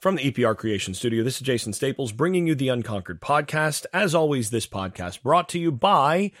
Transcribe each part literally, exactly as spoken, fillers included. From the E P R Creation Studio, this is Jason Staples bringing you the Unconquered Podcast. As always, this podcast brought to you by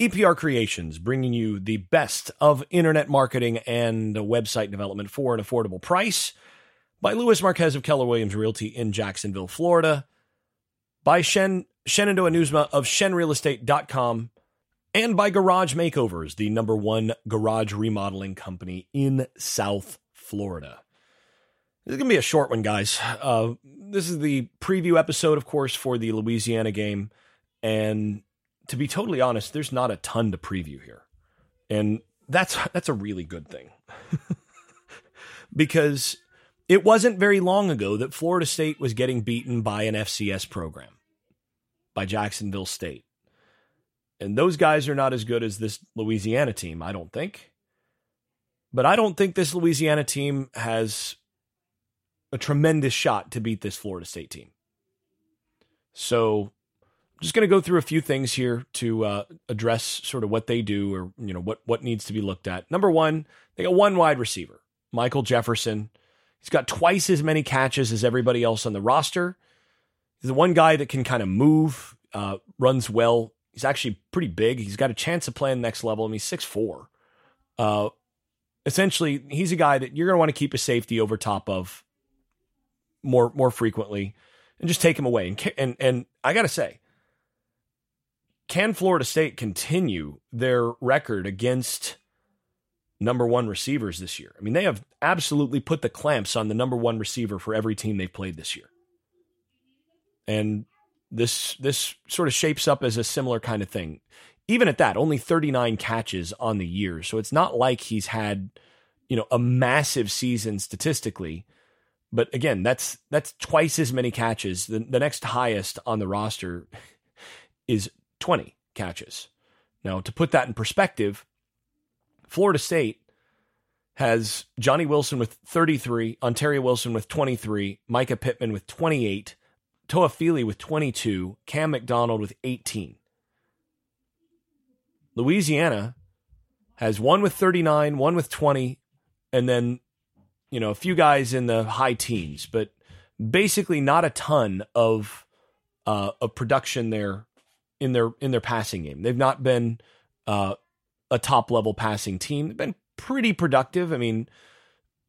E P R Creations, bringing you the best of internet marketing and website development for an affordable price. By Louis Marquez of Keller Williams Realty in Jacksonville, Florida. By Shen Shenandoah Newsma of Shen Real Estate dot com. And by Garage Makeovers, the number one garage remodeling company in South Florida. This is going to be a short one, guys. Uh, this is the preview episode, of course, for the Louisiana game. And to be totally honest, there's not a ton to preview here. And that's that's a really good thing. Because it wasn't very long ago that Florida State was getting beaten by an F C S program, by Jacksonville State. And those guys are not as good as this Louisiana team, I don't think. But I don't think this Louisiana team has a tremendous shot to beat this Florida State team. So I'm just going to go through a few things here to uh, address sort of what they do, or you know what, what needs to be looked at. Number one, they got one wide receiver, Michael Jefferson. He's got twice as many catches as everybody else on the roster. He's the one guy that can kind of move, uh, runs well. He's actually pretty big. He's got a chance of playing next level. I mean, he's six foot four. Uh, essentially, he's a guy that you're going to want to keep a safety over top of more more frequently and just take him away. And and, and I got to say, can Florida State continue their record against number one receivers this year? I mean, they have absolutely put the clamps on the number one receiver for every team they've played this year. And This this sort of shapes up as a similar kind of thing. Even at that, only thirty-nine catches on the year. So it's not like he's had, you know, a massive season statistically. But again, that's that's twice as many catches. The, the next highest on the roster is twenty catches. Now, to put that in perspective, Florida State has Johnny Wilson with thirty-three, Ontario Wilson with twenty-three, Micah Pittman with twenty-eight, Toa Feely with twenty-two, Cam McDonald with eighteen. Louisiana has one with thirty-nine, one with twenty, and then, you know, a few guys in the high teens, but basically not a ton of uh, of production there in their in their passing game. They've not been uh, a top level passing team. They've been pretty productive. I mean,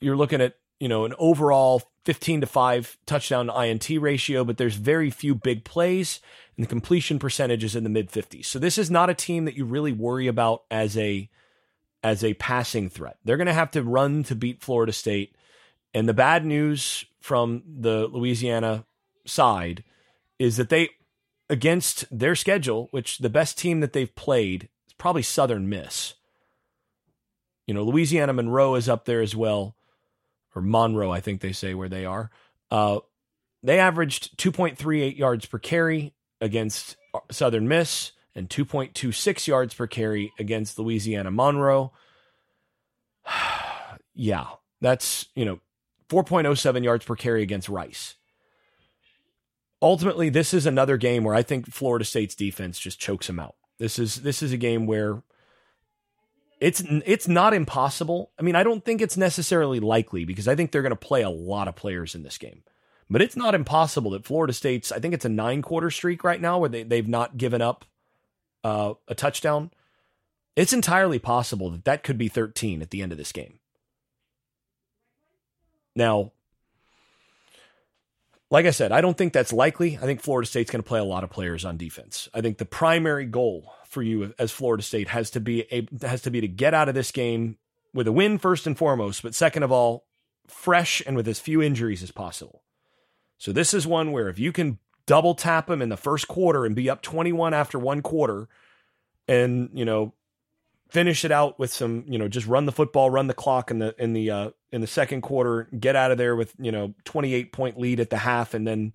you're looking at, you know, an overall fifteen to five touchdown to I N T ratio, but there's very few big plays, and the completion percentage is in the mid fifties. So this is not a team that you really worry about as a, as a passing threat. They're going to have to run to beat Florida State. And the bad news from the Louisiana side is that they, against their schedule, which the best team that they've played is probably Southern Miss. You know, Louisiana Monroe is up there as well. Or Monroe, I think they say where they are. Uh, they averaged two point three eight yards per carry against Southern Miss and two point two six yards per carry against Louisiana Monroe. Yeah, that's, you know, four point oh seven yards per carry against Rice. Ultimately, this is another game where I think Florida State's defense just chokes them out. This is this is a game where It's it's not impossible. I mean, I don't think it's necessarily likely, because I think they're going to play a lot of players in this game. But it's not impossible that Florida State's, I think it's a nine-quarter streak right now where they, they've not given up uh, a touchdown. It's entirely possible that that could be thirteen at the end of this game. Now, like I said, I don't think that's likely. I think Florida State's going to play a lot of players on defense. I think the primary goal for you as Florida State has to be a, has to be to get out of this game with a win first and foremost, but second of all, fresh and with as few injuries as possible. So this is one where if you can double tap them in the first quarter and be up twenty-one after one quarter, and you know, finish it out with some, you know, just run the football, run the clock in the in the uh, in the second quarter, get out of there with, you know, twenty-eight point lead at the half, and then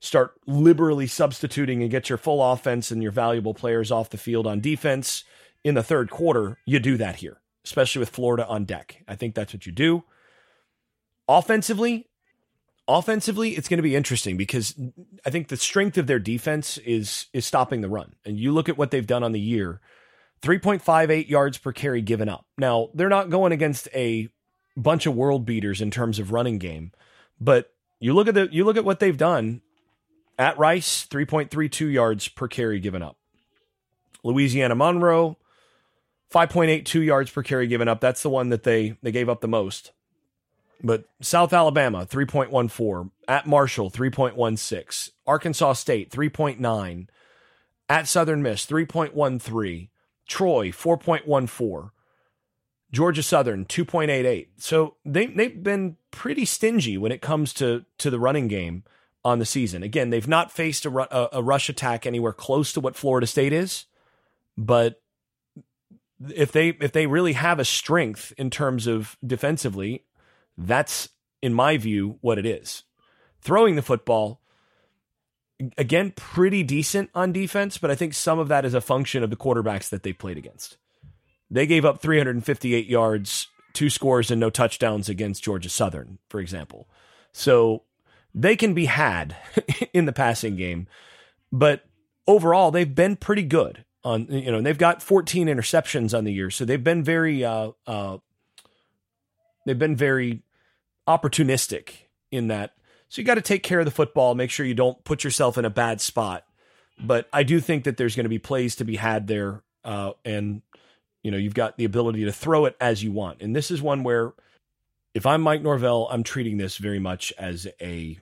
start liberally substituting and get your full offense and your valuable players off the field on defense in the third quarter. You do that here, especially with Florida on deck. I think that's what you do. Offensively, offensively, it's going to be interesting, because I think the strength of their defense is, is stopping the run. And you look at what they've done on the year, three point five eight yards per carry given up. Now, they're not going against a bunch of world beaters in terms of running game, but You look at the you look at what they've done at Rice, three point three two yards per carry given up. Louisiana Monroe, five point eight two yards per carry given up. That's the one that they they gave up the most. But South Alabama, three point one four. At Marshall, three point one six. Arkansas State, three point nine. At Southern Miss, three point one three. Troy, four point one four. Georgia Southern, two point eight eight. So they, they've been pretty stingy when it comes to, to the running game on the season. Again, they've not faced a, a, a rush attack anywhere close to what Florida State is. But if they if they really have a strength in terms of defensively, that's, in my view, what it is. Throwing the football, again, pretty decent on defense, but I think some of that is a function of the quarterbacks that they played against. They gave up three hundred fifty-eight yards, two scores and no touchdowns against Georgia Southern, for example. So they can be had in the passing game, but overall they've been pretty good on, you know, and they've got fourteen interceptions on the year. So they've been very, uh, uh, they've been very opportunistic in that. So you got to take care of the football, make sure you don't put yourself in a bad spot. But I do think that there's going to be plays to be had there. Uh, and, you know, you've got the ability to throw it as you want. And this is one where if I'm Mike Norvell, I'm treating this very much as a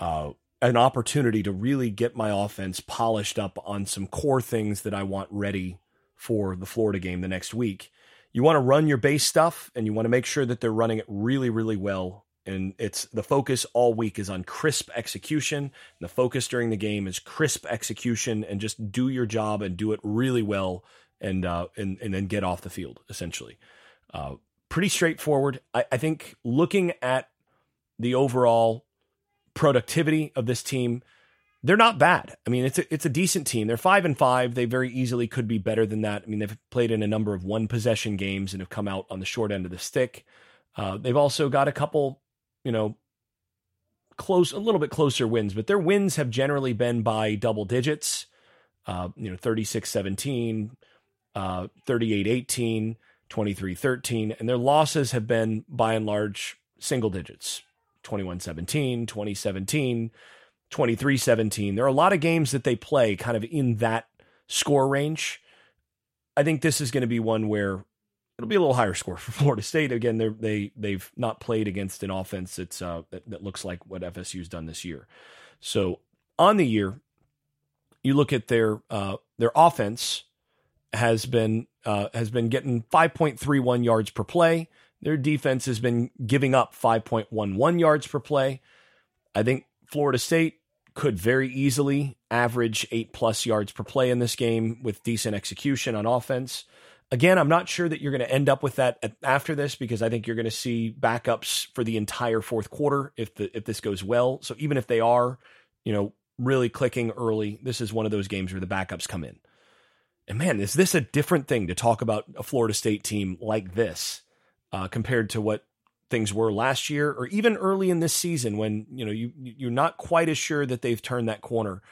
uh, an opportunity to really get my offense polished up on some core things that I want ready for the Florida game the next week. You want to run your base stuff, and you want to make sure that they're running it really, really well. And it's the focus all week is on crisp execution. And the focus during the game is crisp execution, and just do your job and do it really well, and uh, and and then get off the field. Essentially, uh, pretty straightforward. I, I think looking at the overall productivity of this team, they're not bad. I mean, it's a, it's a decent team. They're five and five. They very easily could be better than that. I mean, they've played in a number of one possession games and have come out on the short end of the stick. Uh, they've also got a couple, you know, close, a little bit closer wins, but their wins have generally been by double digits, uh, you know, thirty-six seventeen, uh, thirty-eight eighteen, twenty-three thirteen. And their losses have been by and large single digits, twenty-one seventeen, twenty seventeen, twenty-three seventeen. There are a lot of games that they play kind of in that score range. I think this is going to be one where it'll be a little higher score for Florida State. Again, they they they've not played against an offense that's uh, that, that looks like what F S U's done this year. So on the year, you look at their uh, their offense has been uh, has been getting five point three one yards per play. Their defense has been giving up five point one one yards per play. I think Florida State could very easily average eight plus yards per play in this game with decent execution on offense. Again, I'm not sure that you're going to end up with that after this, because I think you're going to see backups for the entire fourth quarter if the if this goes well. So even if they are, you know, really clicking early, this is one of those games where the backups come in. And man, is this a different thing to talk about a Florida State team like this uh, compared to what things were last year or even early in this season when, you know, you you're not quite as sure that they've turned that corner.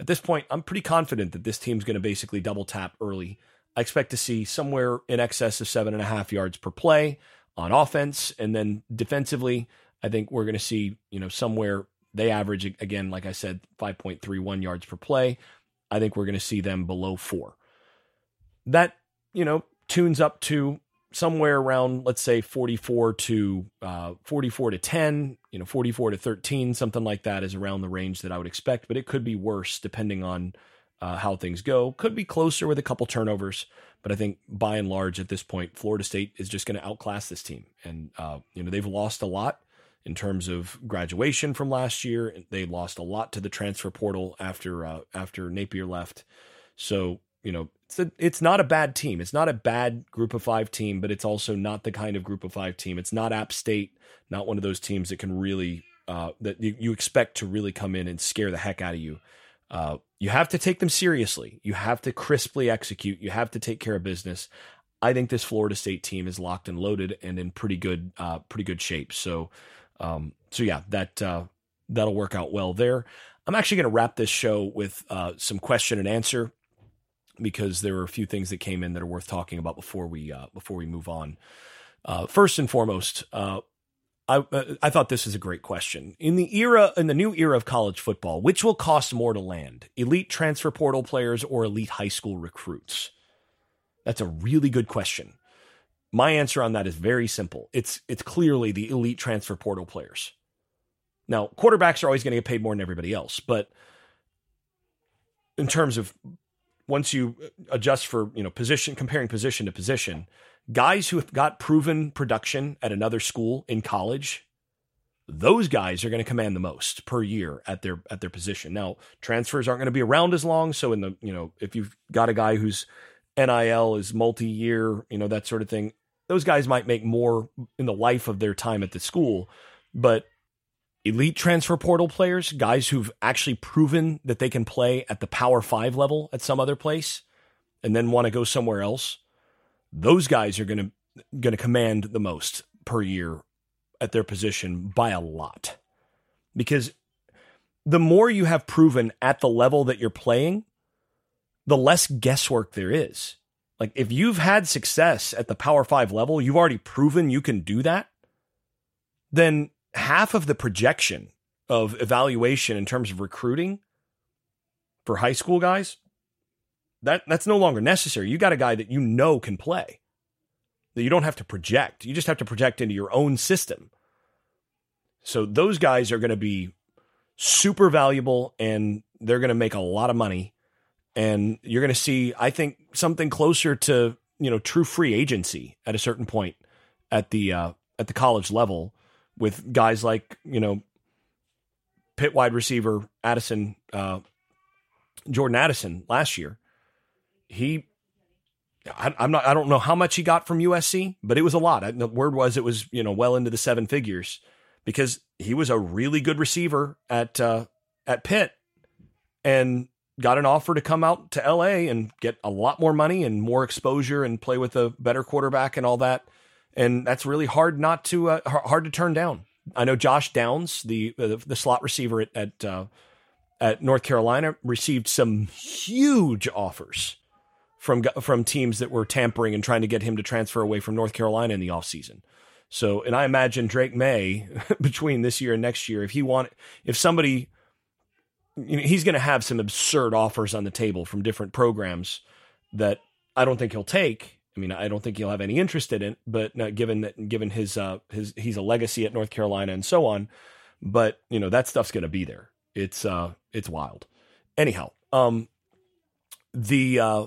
At this point, I'm pretty confident that this team's going to basically double tap early. I expect to see somewhere in excess of seven and a half yards per play on offense. And then defensively, I think we're going to see, you know, somewhere they average, again, like I said, five point three one yards per play. I think we're going to see them below four. That, you know, tunes up to somewhere around, let's say forty-four to ten, you know, forty-four to thirteen, something like that is around the range that I would expect, but it could be worse depending on Uh, how things go. Could be closer with a couple turnovers, but I think by and large at this point, Florida State is just going to outclass this team. And, uh, you know, they've lost a lot in terms of graduation from last year. They lost a lot to the transfer portal after, uh, after Napier left. So, you know, it's a, it's not a bad team. It's not a bad group of five team, but it's also not the kind of group of five team. It's not App State, not one of those teams that can really, uh, that you, you expect to really come in and scare the heck out of you. Uh, you have to take them seriously. You have to crisply execute. You have to take care of business. I think this Florida State team is locked and loaded and in pretty good, uh, pretty good shape. So, um, so yeah, that, uh, that'll work out well there. I'm actually going to wrap this show with, uh, some question and answer, because there were a few things that came in that are worth talking about before we, uh, before we move on. Uh, first and foremost, uh, I I thought this is a great question. In the era, in the new era of college football, which will cost more to land, elite transfer portal players or elite high school recruits? That's a really good question. My answer on that is very simple. It's it's clearly the elite transfer portal players. Now, quarterbacks are always going to get paid more than everybody else, but in terms of once you adjust for, you know, position, comparing position to position, guys who have got proven production at another school in college, those guys are going to command the most per year at their at their position. Now, transfers aren't going to be around as long. So in the, you know, if you've got a guy who's N I L is multi-year, you know, that sort of thing, those guys might make more in the life of their time at the school. But elite transfer portal players, guys who've actually proven that they can play at the Power Five level at some other place and then want to go somewhere else, those guys are going to going to command the most per year at their position by a lot. Because the more you have proven at the level that you're playing, the less guesswork there is. Like, if you've had success at the Power Five level, you've already proven you can do that, then half of the projection of evaluation in terms of recruiting for high school guys, that that's no longer necessary. You got a guy that you know can play, that you don't have to project. You just have to project into your own system. So those guys are going to be super valuable and they're going to make a lot of money. And you're going to see, I think, something closer to, you know, true free agency at a certain point at the uh, at the college level, with guys like, you know, Pitt wide receiver Addison, uh, Jordan Addison last year. He, I, I'm not, I don't know how much he got from U S C, but it was a lot. I, the word was it was, you know, well into the seven figures, because he was a really good receiver at uh, at Pitt and got an offer to come out to L A and get a lot more money and more exposure and play with a better quarterback and all that. And that's really hard not to uh, hard to turn down. I know Josh Downs, the the, the slot receiver at at, uh, at North Carolina, received some huge offers from from teams that were tampering and trying to get him to transfer away from North Carolina in the offseason. So, and I imagine Drake May between this year and next year, if he want, if somebody, you know, he's going to have some absurd offers on the table from different programs that I don't think he'll take. I mean, I don't think he'll have any interest in it, but uh, given that, given his uh, his he's a legacy at North Carolina and so on, but you know that stuff's going to be there. It's uh, it's wild. Anyhow, um, the uh,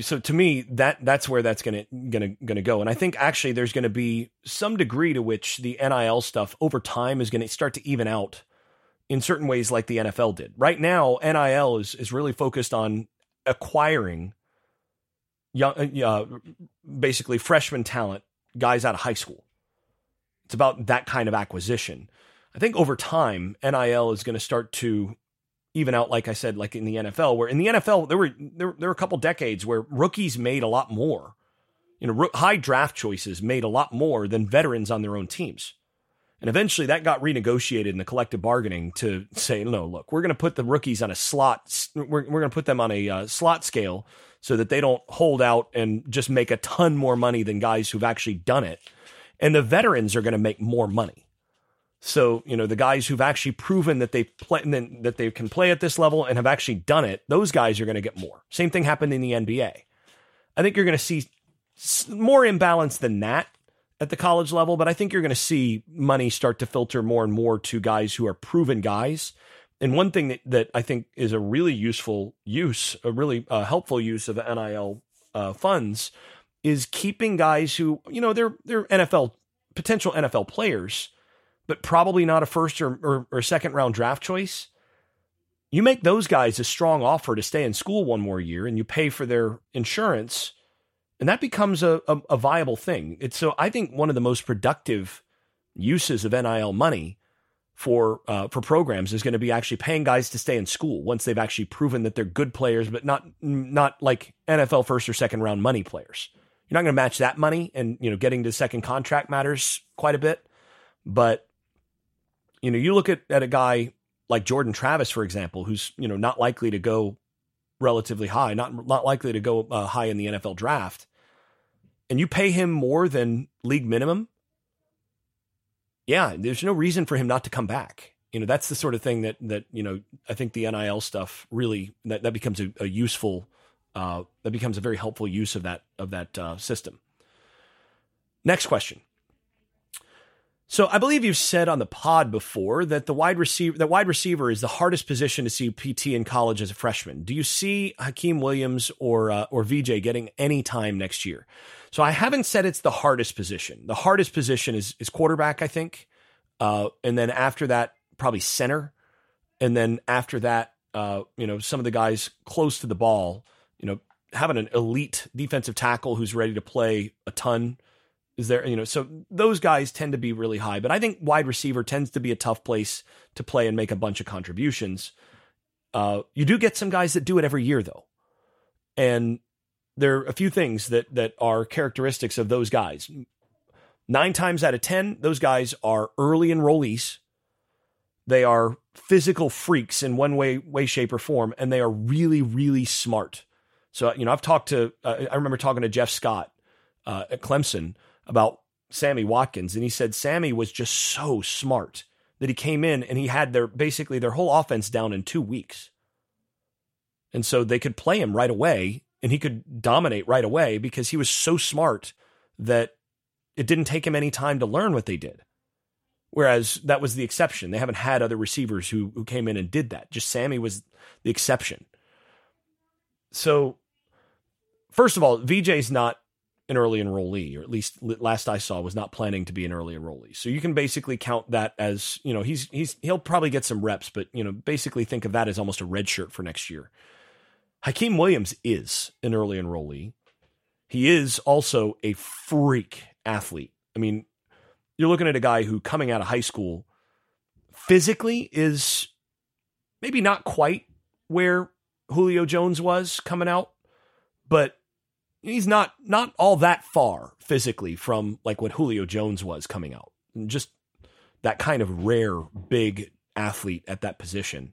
so to me that that's where that's going to going to going to go, and I think actually there's going to be some degree to which the N I L stuff over time is going to start to even out in certain ways, like the N F L did. Right now, N I L is is really focused on acquiring young, uh, basically freshman talent, guys out of high school. It's about that kind of acquisition. I think over time, N I L is going to start to even out, like I said, like in the N F L, where in the N F L, there were there, there were a couple decades where rookies made a lot more. You know, ro- high draft choices made a lot more than veterans on their own teams. And eventually that got renegotiated in the collective bargaining to say, no, look, we're going to put the rookies on a slot. We're, we're going to put them on a uh, slot scale so that they don't hold out and just make a ton more money than guys who've actually done it. And the veterans are going to make more money. So, you know, the guys who've actually proven that they play, that they can play at this level and have actually done it, those guys are going to get more. Same thing happened in the N B A. I think you're going to see more imbalance than that at the college level, but I think you're going to see money start to filter more and more to guys who are proven guys. And one thing that, that I think is a really useful use, a really uh, helpful use of N I L uh, funds is keeping guys who, you know, they're they're N F L, potential N F L players, but probably not a first or, or, or second round draft choice. You make those guys a strong offer to stay in school one more year and you pay for their insurance. And that becomes a, a, a viable thing. It's so I think one of the most productive uses of N I L money for uh, for programs is going to be actually paying guys to stay in school once they've actually proven that they're good players, but not not like N F L first or second round money players. You're not going to match that money, and you know getting to the second contract matters quite a bit. But you know you look at, at a guy like Jordan Travis, for example, who's you know not likely to go relatively high, not not likely to go uh, high in the N F L draft. And you pay him more than league minimum, yeah, there's no reason for him not to come back. You know, that's the sort of thing that, that, you know, I think the N I L stuff really, that, that becomes a, a useful, uh, that becomes a very helpful use of that, of that uh, system. Next question. So I believe you've said on the pod before that the wide receiver, that wide receiver is the hardest position to see P T in college as a freshman. Do you see Hykeem Williams or uh, or V J getting any time next year? So I haven't said it's the hardest position. The hardest position is is quarterback, I think, uh, and then after that probably center, and then after that, uh, you know, some of the guys close to the ball. You know, having an elite defensive tackle who's ready to play a ton. Is there, you know, so those guys tend to be really high, but I think wide receiver tends to be a tough place to play and make a bunch of contributions. Uh, you do get some guys that do it every year though. And there are a few things that, that are characteristics of those guys. Nine times out of ten, those guys are early enrollees. They are physical freaks in one way, way, shape or form. And they are really, really smart. So, you know, I've talked to, uh, I remember talking to Jeff Scott uh, at Clemson about Sammy Watkins. And he said, Sammy was just so smart that he came in and he had their, basically their whole offense down in two weeks. And so they could play him right away and he could dominate right away because he was so smart that it didn't take him any time to learn what they did. Whereas that was the exception. They haven't had other receivers who, who came in and did that. Just Sammy was the exception. So first of all, V J's not an early enrollee, or at least last I saw was not planning to be an early enrollee. So you can basically count that as, you know, he's, he's, he'll probably get some reps, but, you know, basically think of that as almost a red shirt for next year. Hykeem Williams is an early enrollee. He is also a freak athlete. I mean, you're looking at a guy who coming out of high school physically is maybe not quite where Julio Jones was coming out, but he's not not all that far physically from like what Julio Jones was coming out. Just that kind of rare, big athlete at that position.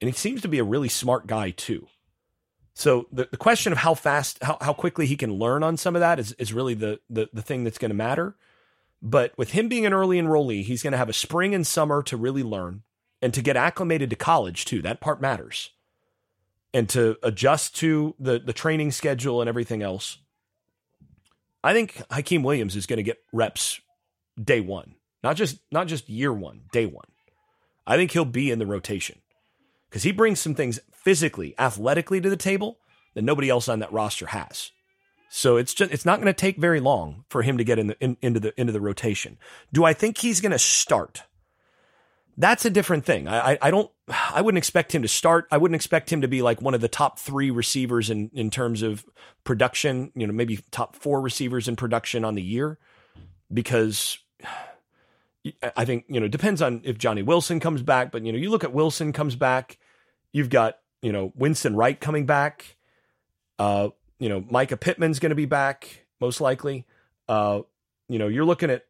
And he seems to be a really smart guy, too. So the, the question of how fast, how, how quickly he can learn on some of that is, is really the, the, the thing that's going to matter. But with him being an early enrollee, he's going to have a spring and summer to really learn and to get acclimated to college, too. That part matters. And to adjust to the, the training schedule and everything else. I think Hykeem Williams is going to get reps day one, not just, not just year one, day one. I think he'll be in the rotation because he brings some things physically, athletically to the table that nobody else on that roster has. So it's just, it's not going to take very long for him to get in the, in, into the, into the rotation. Do I think he's going to start? That's a different thing. I, I I don't, I wouldn't expect him to start. I wouldn't expect him to be like one of the top three receivers in, in terms of production, you know, maybe top four receivers in production on the year, because I think, you know, it depends on if Johnny Wilson comes back, but you know, you look at Wilson comes back, you've got, you know, Winston Wright coming back. Uh, you know, Micah Pittman's going to be back most likely. Uh, you know, you're looking at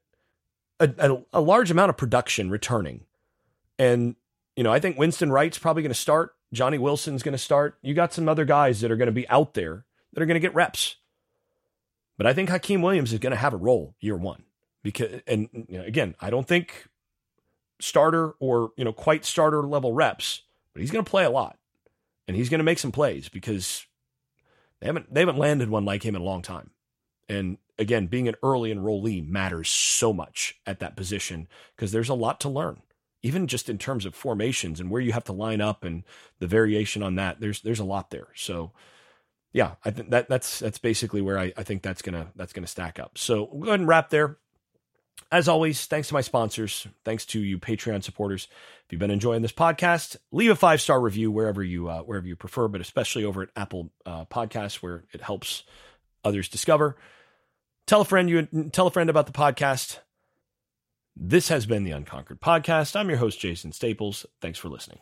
a, a, a large amount of production returning. And, you know, I think Winston Wright's probably going to start. Johnny Wilson's going to start. You got some other guys that are going to be out there that are going to get reps. But I think Hykeem Williams is going to have a role year one because, and you know, again, I don't think starter or, you know, quite starter level reps, but he's going to play a lot and he's going to make some plays because they haven't, they haven't landed one like him in a long time. And again, being an early enrollee matters so much at that position because there's a lot to learn. Even just in terms of formations and where you have to line up and the variation on that, there's, there's a lot there. So yeah, I think that that's, that's basically where I, I think that's going to, that's going to stack up. So we'll go ahead and wrap there. As always, thanks to my sponsors. Thanks to you Patreon supporters. If you've been enjoying this podcast, leave a five-star review wherever you, uh, wherever you prefer, but especially over at Apple uh, Podcasts where it helps others discover. Tell a friend, you tell a friend about the podcast. This has been the Unconquered Podcast. I'm your host, Jason Staples. Thanks for listening.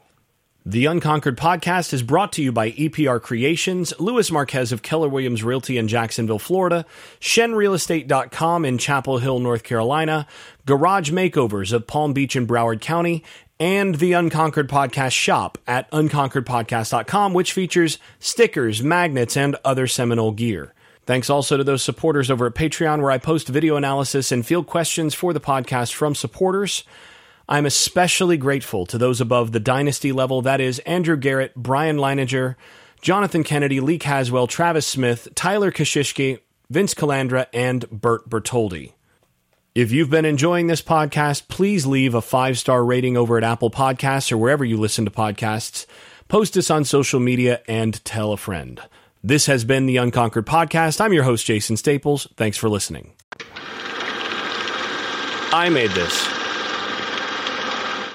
The Unconquered Podcast is brought to you by E P R Creations, Louis Marquez of Keller Williams Realty in Jacksonville, Florida, Shen Real Estate dot com in Chapel Hill, North Carolina, Garage Makeovers of Palm Beach and Broward County, and the Unconquered Podcast shop at unconquered podcast dot com, which features stickers, magnets, and other seminal gear. Thanks also to those supporters over at Patreon, where I post video analysis and field questions for the podcast from supporters. I'm especially grateful to those above the dynasty level, that is Andrew Garrett, Brian Leininger, Jonathan Kennedy, Lee Caswell, Travis Smith, Tyler Kashishke, Vince Calandra, and Bert Bertoldi. If you've been enjoying this podcast, please leave a five-star rating over at Apple Podcasts or wherever you listen to podcasts. Post us on social media and tell a friend. This has been the Unconquered Podcast. I'm your host, Jason Staples. Thanks for listening. I made this.